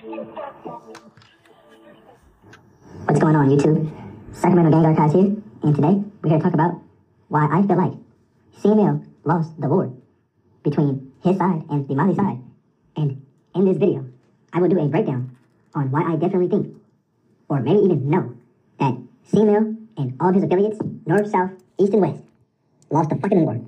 What's going on, YouTube? Sacramento Gang Archives here, and today we're here to talk about why I feel like CML lost the war between his side and the Mozzy side. And in this video, I will do a breakdown on why I definitely think, or maybe even know, that CML and all of his affiliates, north, south, east, and west, lost the fucking war.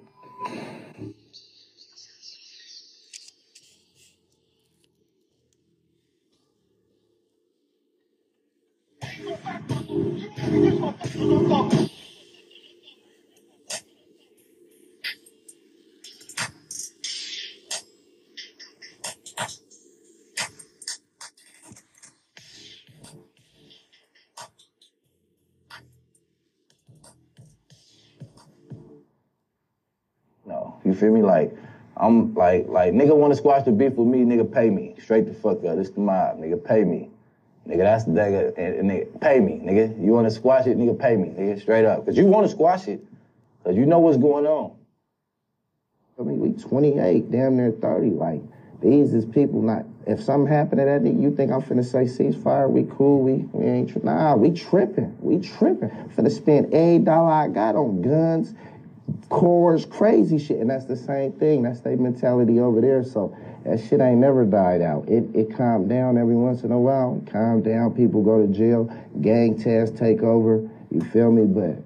No, you feel me? Like, I'm like nigga wanna squash the beef with me, nigga pay me. Straight the fuck up, this the mob, nigga pay me. Nigga, that's the nigga, and nigga, pay me, nigga. You want to squash it, nigga, pay me, nigga, straight up. Because you want to squash it, because you know what's going on. I mean, we 28, damn near 30, like, these is people not, if something happened to that nigga, you think I'm finna say ceasefire, we cool, we ain't, nah, we tripping. Finna spend every dollar I got on guns, cores, crazy shit, and that's the same thing, that's their mentality over there, so. That shit ain't never died out. It calmed down every once in a while. Calm down, people go to jail, gang tests take over, you feel me? But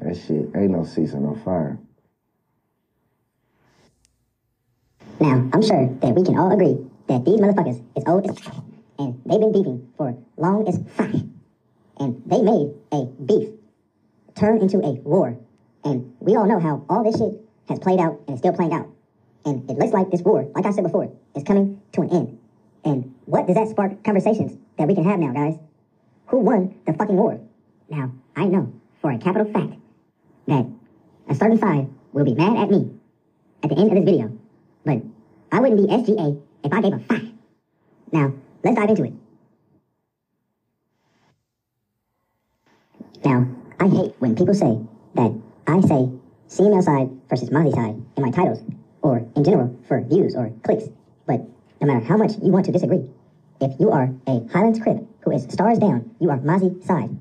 that shit ain't no ceasing no fire. Now, I'm sure that we can all agree that these motherfuckers is old as fuck, and they've been beefing for long as fuck. And they made a beef turn into a war. And we all know how all this shit has played out and is still playing out. And it looks like this war, like I said before, is coming to an end. And what does that spark conversations that we can have now, guys? Who won the fucking war? Now, I know for a capital fact that a certain side will be mad at me at the end of this video. But I wouldn't be SGA if I gave a fuck. Now, let's dive into it. Now, I hate when people say that I say CML side versus Mozzy side in my titles, or in general for views or clicks. But no matter how much you want to disagree, if you are a Highlands Crip who is stars down, you are Mozzy side.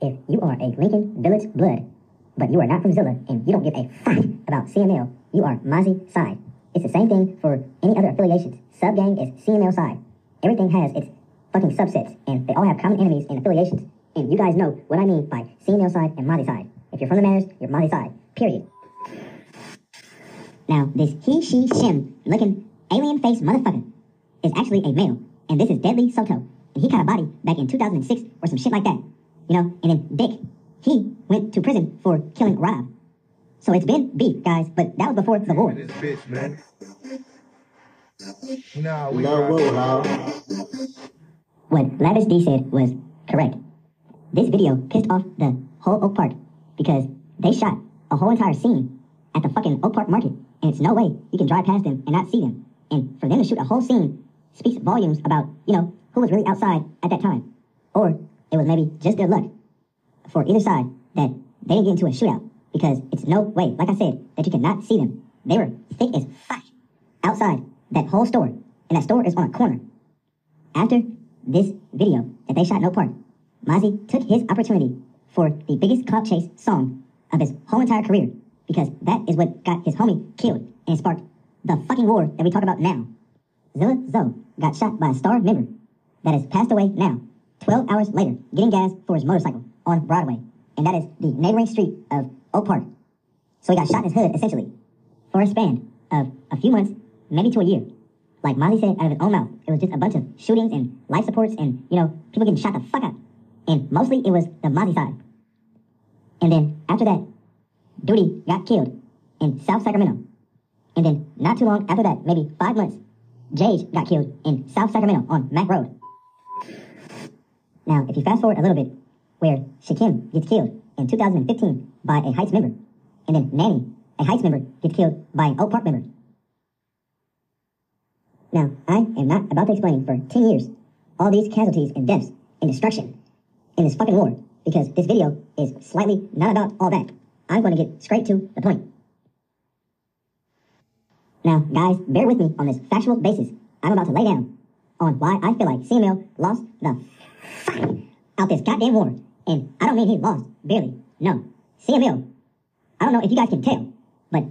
If you are a Lincoln Village blood, but you are not from Zilla and you don't give a fuck about CML, you are Mozzy side. It's the same thing for any other affiliations. Sub-gang is CML side. Everything has its fucking subsets, and they all have common enemies and affiliations. And you guys know what I mean by CML side and Mozzy side. If you're from the Manors, you're Mozzy side, period. Now, this he, she, shim looking alien-faced motherfucker is actually a male, and this is Deadly Soto, and he caught a body back in 2006 or some shit like that, you know, and then Dick, he went to prison for killing Rob. So it's been beef, guys, but that was before the war. This bitch, man. Nah, we what Lavish D said was correct. This video pissed off the whole Oak Park because they shot a whole entire scene at the fucking Oak Park market, and it's no way you can drive past them and not see them. And for them to shoot a whole scene speaks volumes about, you know, who was really outside at that time. Or it was maybe just their luck for either side that they didn't get into a shootout, because it's no way, like I said, that you cannot see them. They were thick as fuck outside that whole store, and that store is on a corner. After this video that they shot in Oak Park, Mozzy took his opportunity for the biggest clout chase song of his whole entire career, because that is what got his homie killed and sparked the fucking war that we talk about now. Zilla Zoe got shot by a star member that has passed away now, 12 hours later, getting gas for his motorcycle on Broadway, and that is the neighboring street of Oak Park. So he got shot in his hood, essentially, for a span of a few months, maybe to a year. Like Mozzy said out of his own mouth, it was just a bunch of shootings and life supports and, you know, people getting shot the fuck up. And mostly it was the Mozzy side. And then after that, Duty got killed in South Sacramento. And then not too long after that, maybe 5 months, Jage got killed in South Sacramento on Mack Road. Now, if you fast forward a little bit, where Shekin gets killed in 2015 by a Heights member, and then Nanny, a Heights member, gets killed by an Oak Park member. Now, I am not about to explain for 10 years all these casualties and deaths and destruction in this fucking war, because this video is slightly not about all that. I'm going to get straight to the point. Now, guys, bear with me on this factual basis I'm about to lay down on why I feel like CML lost the fight out this goddamn war. And I don't mean he lost, barely. No. CML, I don't know if you guys can tell, but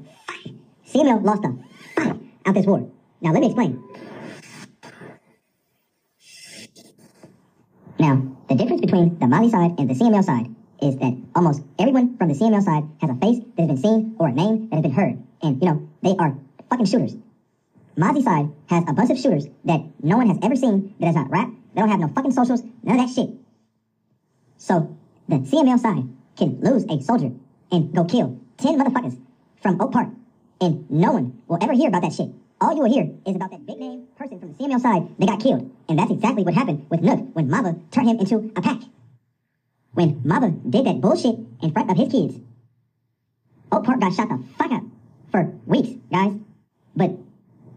CML lost the fight out this war. Now, let me explain. Now, the difference between the Molly side and the CML side is that almost everyone from the CML side has a face that has been seen or a name that has been heard. And, you know, they are fucking shooters. Mozzy side has a bunch of shooters that no one has ever seen, that does not rap, they don't have no fucking socials, none of that shit. So, the CML side can lose a soldier and go kill 10 motherfuckers from Oak Park, and no one will ever hear about that shit. All you will hear is about that big name person from the CML side that got killed, and that's exactly what happened with Nook when Mava turned him into a pack. When Mava did that bullshit in front of his kids, Oak Park got shot the fuck out for weeks, guys. But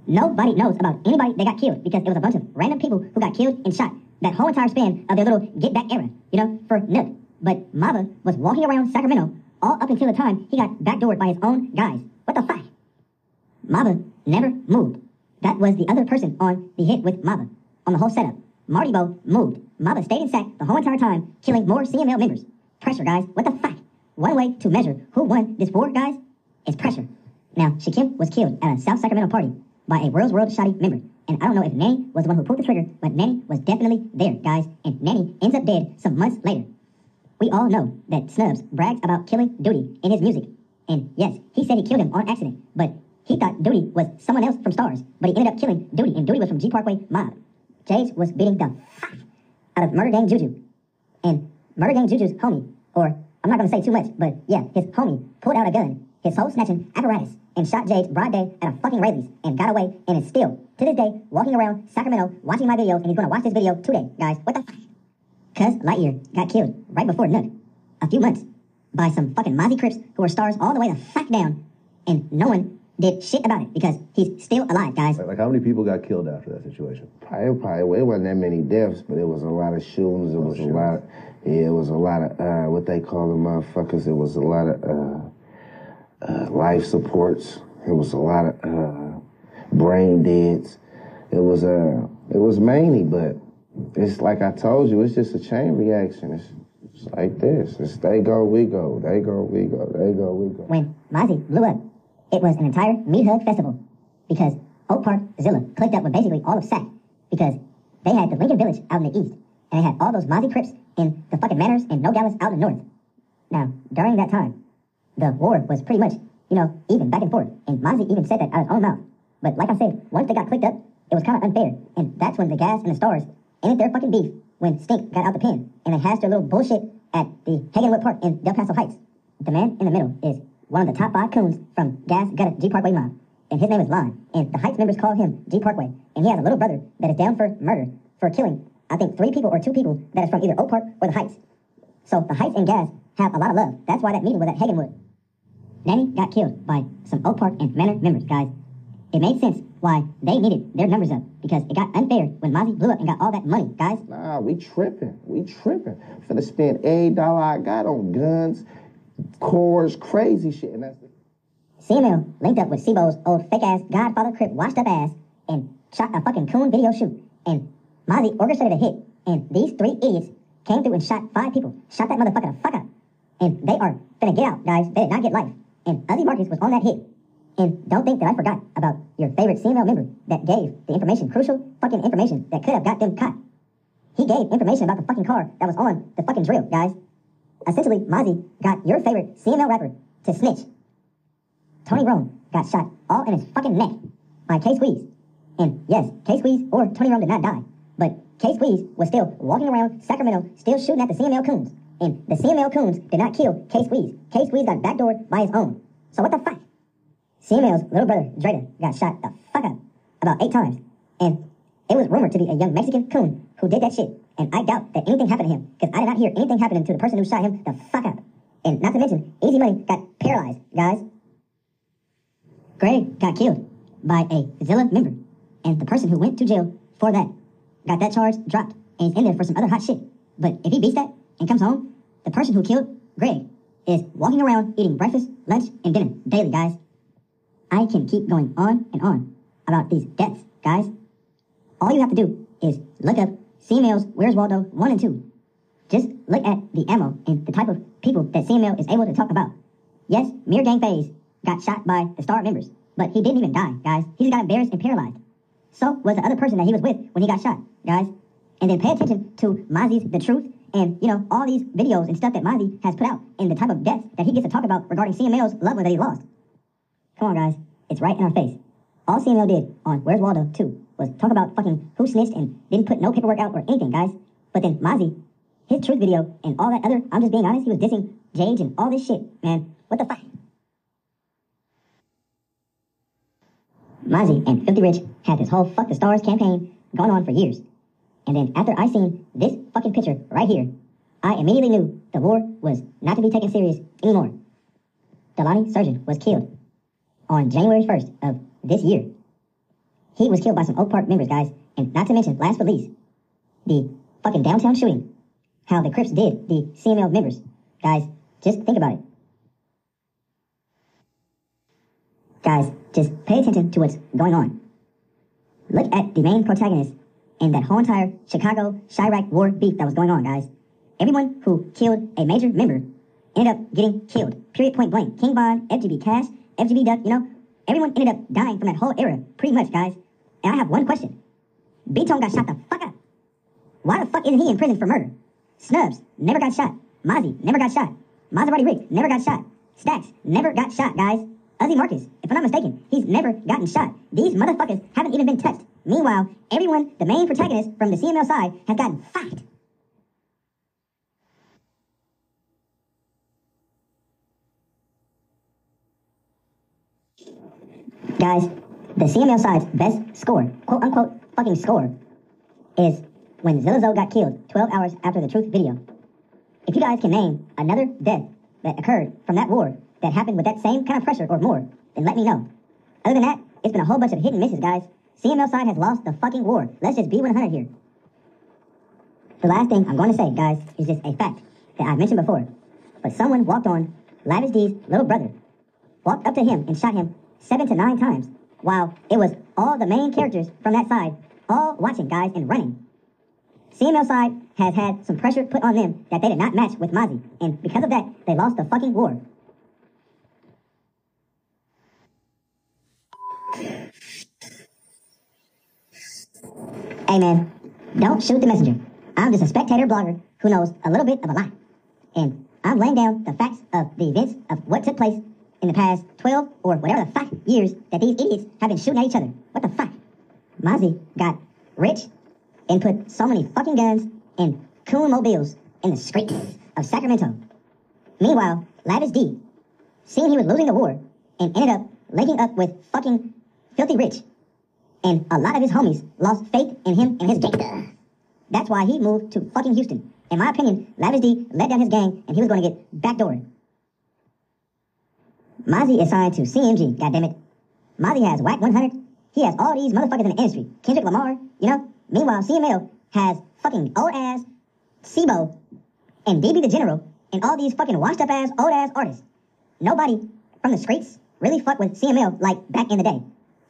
nobody knows about anybody that got killed because it was a bunch of random people who got killed and shot that whole entire span of their little get-back era, you know, for Nook. But Mava was walking around Sacramento all up until the time he got backdoored by his own guys. What the fuck? Mava never moved. That was the other person on the hit with Mava, on the whole setup. Marty Bo moved. Mava stayed in sack the whole entire time, killing more CML members. Pressure, guys. What the fuck? One way to measure who won this war, guys, is pressure. Now, Shekin was killed at a South Sacramento party by a World's World shoddy member. And I don't know if Nanny was the one who pulled the trigger, but Nanny was definitely there, guys. And Nanny ends up dead some months later. We all know that Snubs brags about killing Duty in his music. And yes, he said he killed him on accident, but he thought Duty was someone else from Stars, but he ended up killing Duty, and Duty was from G Parkway mob. Jay's was beating the fuck out of Murder Gang Juju. And Murder Gang Juju's homie, or I'm not going to say too much, but yeah, his homie pulled out a gun, his soul snatching apparatus, and shot Jage broad day at a fucking Rayleigh's and got away, and is still, to this day, walking around Sacramento watching my videos, and he's going to watch this video today, guys. What the fuck? Cuz Lightyear got killed right before Nook, a few months, by some fucking Mozzy Crips who were Stars all the way the fuck down, and no one did shit about it because he's still alive, guys. Like, how many people got killed after that situation? Probably, it wasn't that many deaths, but it was a lot of shootings. It was a lot, yeah, it was a lot of, what they call the motherfuckers, it was a lot of, life supports. It was a lot of, brain deads. It was mainly, but it's like I told you, it's just a chain reaction. It's like this. It's they go, we go. They go, we go. They go, we go. When Mozzy blew up, it was an entire meat hug festival because Oak Park Zilla clicked up with basically all of SAC because they had the Lincoln Village out in the east and they had all those Mozzy Crips in the fucking Manors and Nogales out in the north. Now, during that time, the war was pretty much, you know, even back and forth, and Mozzy even said that out of his own mouth. But like I said, once they got clicked up, it was kind of unfair, and that's when the Gas and the Stars ended their fucking beef when Stink got out the pen and they hashed their little bullshit at the Hagenwood Park in Del Paso Heights. The man in the middle is one of the top 5 coons from Gas Gutta G Parkway mob, and his name is Lon, and the Heights members call him G Parkway, and he has a little brother that is down for murder for killing, I think, 3 people or 2 people that is from either Oak Park or the Heights. So the Heights and Gas have a lot of love. That's why that meeting was at Hagenwood. Nanny got killed by some Oak Park and Manor members, guys. It made sense why they needed their numbers up because it got unfair when Mozzy blew up and got all that money, guys. Nah, we tripping. We tripping. Finna spend every dollar I got on guns, cores, crazy shit, and that's it. CML linked up with Sebo's old fake-ass Godfather Crip washed-up ass and shot a fucking coon video shoot, and Mozzy orchestrated a hit, and these 3 idiots came through and shot 5 people, shot that motherfucker the fuck out, and they are finna get out, guys. They did not get life, and Uzi Marcus was on that hit. And don't think that I forgot about your favorite CML member that gave the information, crucial fucking information that could have got them caught. He gave information about the fucking car that was on the fucking drill, guys. Essentially, Mozzy got your favorite CML rapper to snitch. Tony Rome got shot all in his fucking neck by K-Squeeze. And yes, K-Squeeze or Tony Rome did not die, but K-Squeeze was still walking around Sacramento, still shooting at the CML coons. And the CML coons did not kill K-Squeeze. K-Squeeze got backdoored by his own. So what the fuck? CML's little brother, Drader, got shot the fuck up about 8 times, and it was rumored to be a young Mexican coon who did that shit, and I doubt that anything happened to him, because I did not hear anything happening to the person who shot him the fuck up. And not to mention, Easy Money got paralyzed, guys. Greg got killed by a Zilla member, and the person who went to jail for that got that charge dropped, and he's in there for some other hot shit. But if he beats that and comes home, the person who killed Greg is walking around eating breakfast, lunch, and dinner daily, guys. I can keep going on and on about these deaths, guys. All you have to do is look up CML's Where's Waldo 1 and 2. Just look at the ammo and the type of people that CML is able to talk about. Yes, Mirror Gang FaZe got shot by the star members, but he didn't even die, guys. He just got embarrassed and paralyzed. So was the other person that he was with when he got shot, guys. And then pay attention to Mozzy's The Truth and, you know, all these videos and stuff that Mozzy has put out and the type of deaths that he gets to talk about regarding CML's loved one that he lost. Come on, guys. It's right in our face. All CML did on Where's Waldo 2 was talk about fucking who snitched and didn't put no paperwork out or anything, guys. But then Mozzy, his Truth video and all that other, I'm just being honest, he was dissing Jage and all this shit, man. What the fuck? Mozzy and 50 Rich had this whole Fuck the Stars campaign going on for years. And then after I seen this fucking picture right here, I immediately knew the war was not to be taken serious anymore. Delani Surgeon was killed on January 1st of this year. He was killed by some Oak Park members, guys, and not to mention last release, the fucking downtown shooting, how the Crips did the CML members. Guys, just think about it. Guys, just pay attention to what's going on. Look at the main protagonist in that whole entire Chicago-Chirac war beef that was going on, guys. Everyone who killed a major member ended up getting killed, period, point blank. King Bond, FGB Cash, FGB Duck, you know, everyone ended up dying from that whole era, pretty much, guys. And I have one question. B-Tone got shot the fuck up. Why the fuck isn't he in prison for murder? Snubs never got shot. Mozzy never got shot. Maserati Rick never got shot. Stacks never got shot, guys. Uzi Marcus, if I'm not mistaken, he's never gotten shot. These motherfuckers haven't even been touched. Meanwhile, everyone, the main protagonist from the CML side, has gotten fucked. Guys, the CML side's best score, quote-unquote fucking score, is when Zilla Zoe got killed 12 hours after the Truth video. If you guys can name another death that occurred from that war that happened with that same kind of pressure or more, then let me know. Other than that, it's been a whole bunch of hit and misses, guys. CML side has lost the fucking war. Let's just be 100 here. The last thing I'm going to say, guys, is just a fact that I've mentioned before. But someone walked on Lavish D's little brother, walked up to him and shot him 7 to 9 times, while it was all the main characters from that side all watching, guys, and running. CML side has had some pressure put on them that they did not match with Mozzy, and because of that, they lost the fucking war. Hey man, don't shoot the messenger. I'm just a spectator blogger who knows a little bit of a lot. And I'm laying down the facts of the events of what took place in the past 12 or whatever the fuck years that these idiots have been shooting at each other. What the fuck? Mozzy got rich and put so many fucking guns and coon mobiles in the streets of Sacramento. Meanwhile, Lavish D, seeing he was losing the war and ended up linking up with fucking Filthy Rich, and a lot of his homies lost faith in him and his gang. That's why he moved to fucking Houston. In my opinion, Lavish D let down his gang, and he was going to get backdoored. Mozzy is signed to CMG, goddammit. Mozzy has Whack 100. He has all these motherfuckers in the industry. Kendrick Lamar, you know? Meanwhile, CML has fucking old-ass Sebo and BB the General and all these fucking washed-up-ass old-ass artists. Nobody from the streets really fucked with CML like back in the day.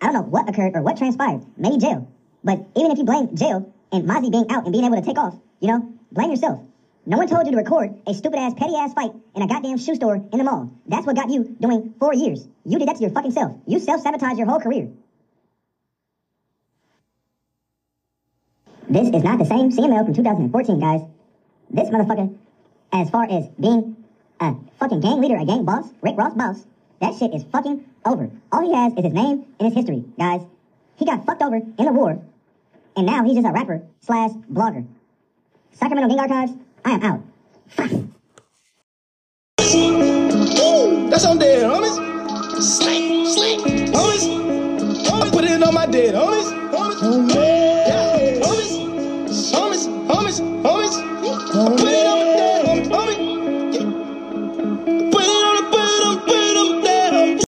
I don't know what occurred or what transpired. Maybe jail. But even if you blame jail and Mozzy being out and being able to take off, you know, blame yourself. No one told you to record a stupid-ass, petty-ass fight in a goddamn shoe store in the mall. That's what got you doing 4 years. You did that to your fucking self. You self-sabotaged your whole career. This is not the same CML from 2014, guys. This motherfucker, as far as being a fucking gang leader, a gang boss, Rick Ross boss, that shit is fucking over. All he has is his name and his history, guys. He got fucked over in the war, and now he's just a rapper / blogger. Sacramento Gang Archives, I am out. Ooh, that's on dead, homies. Slap, slap, homies. I put it on my dead, homies. Homies.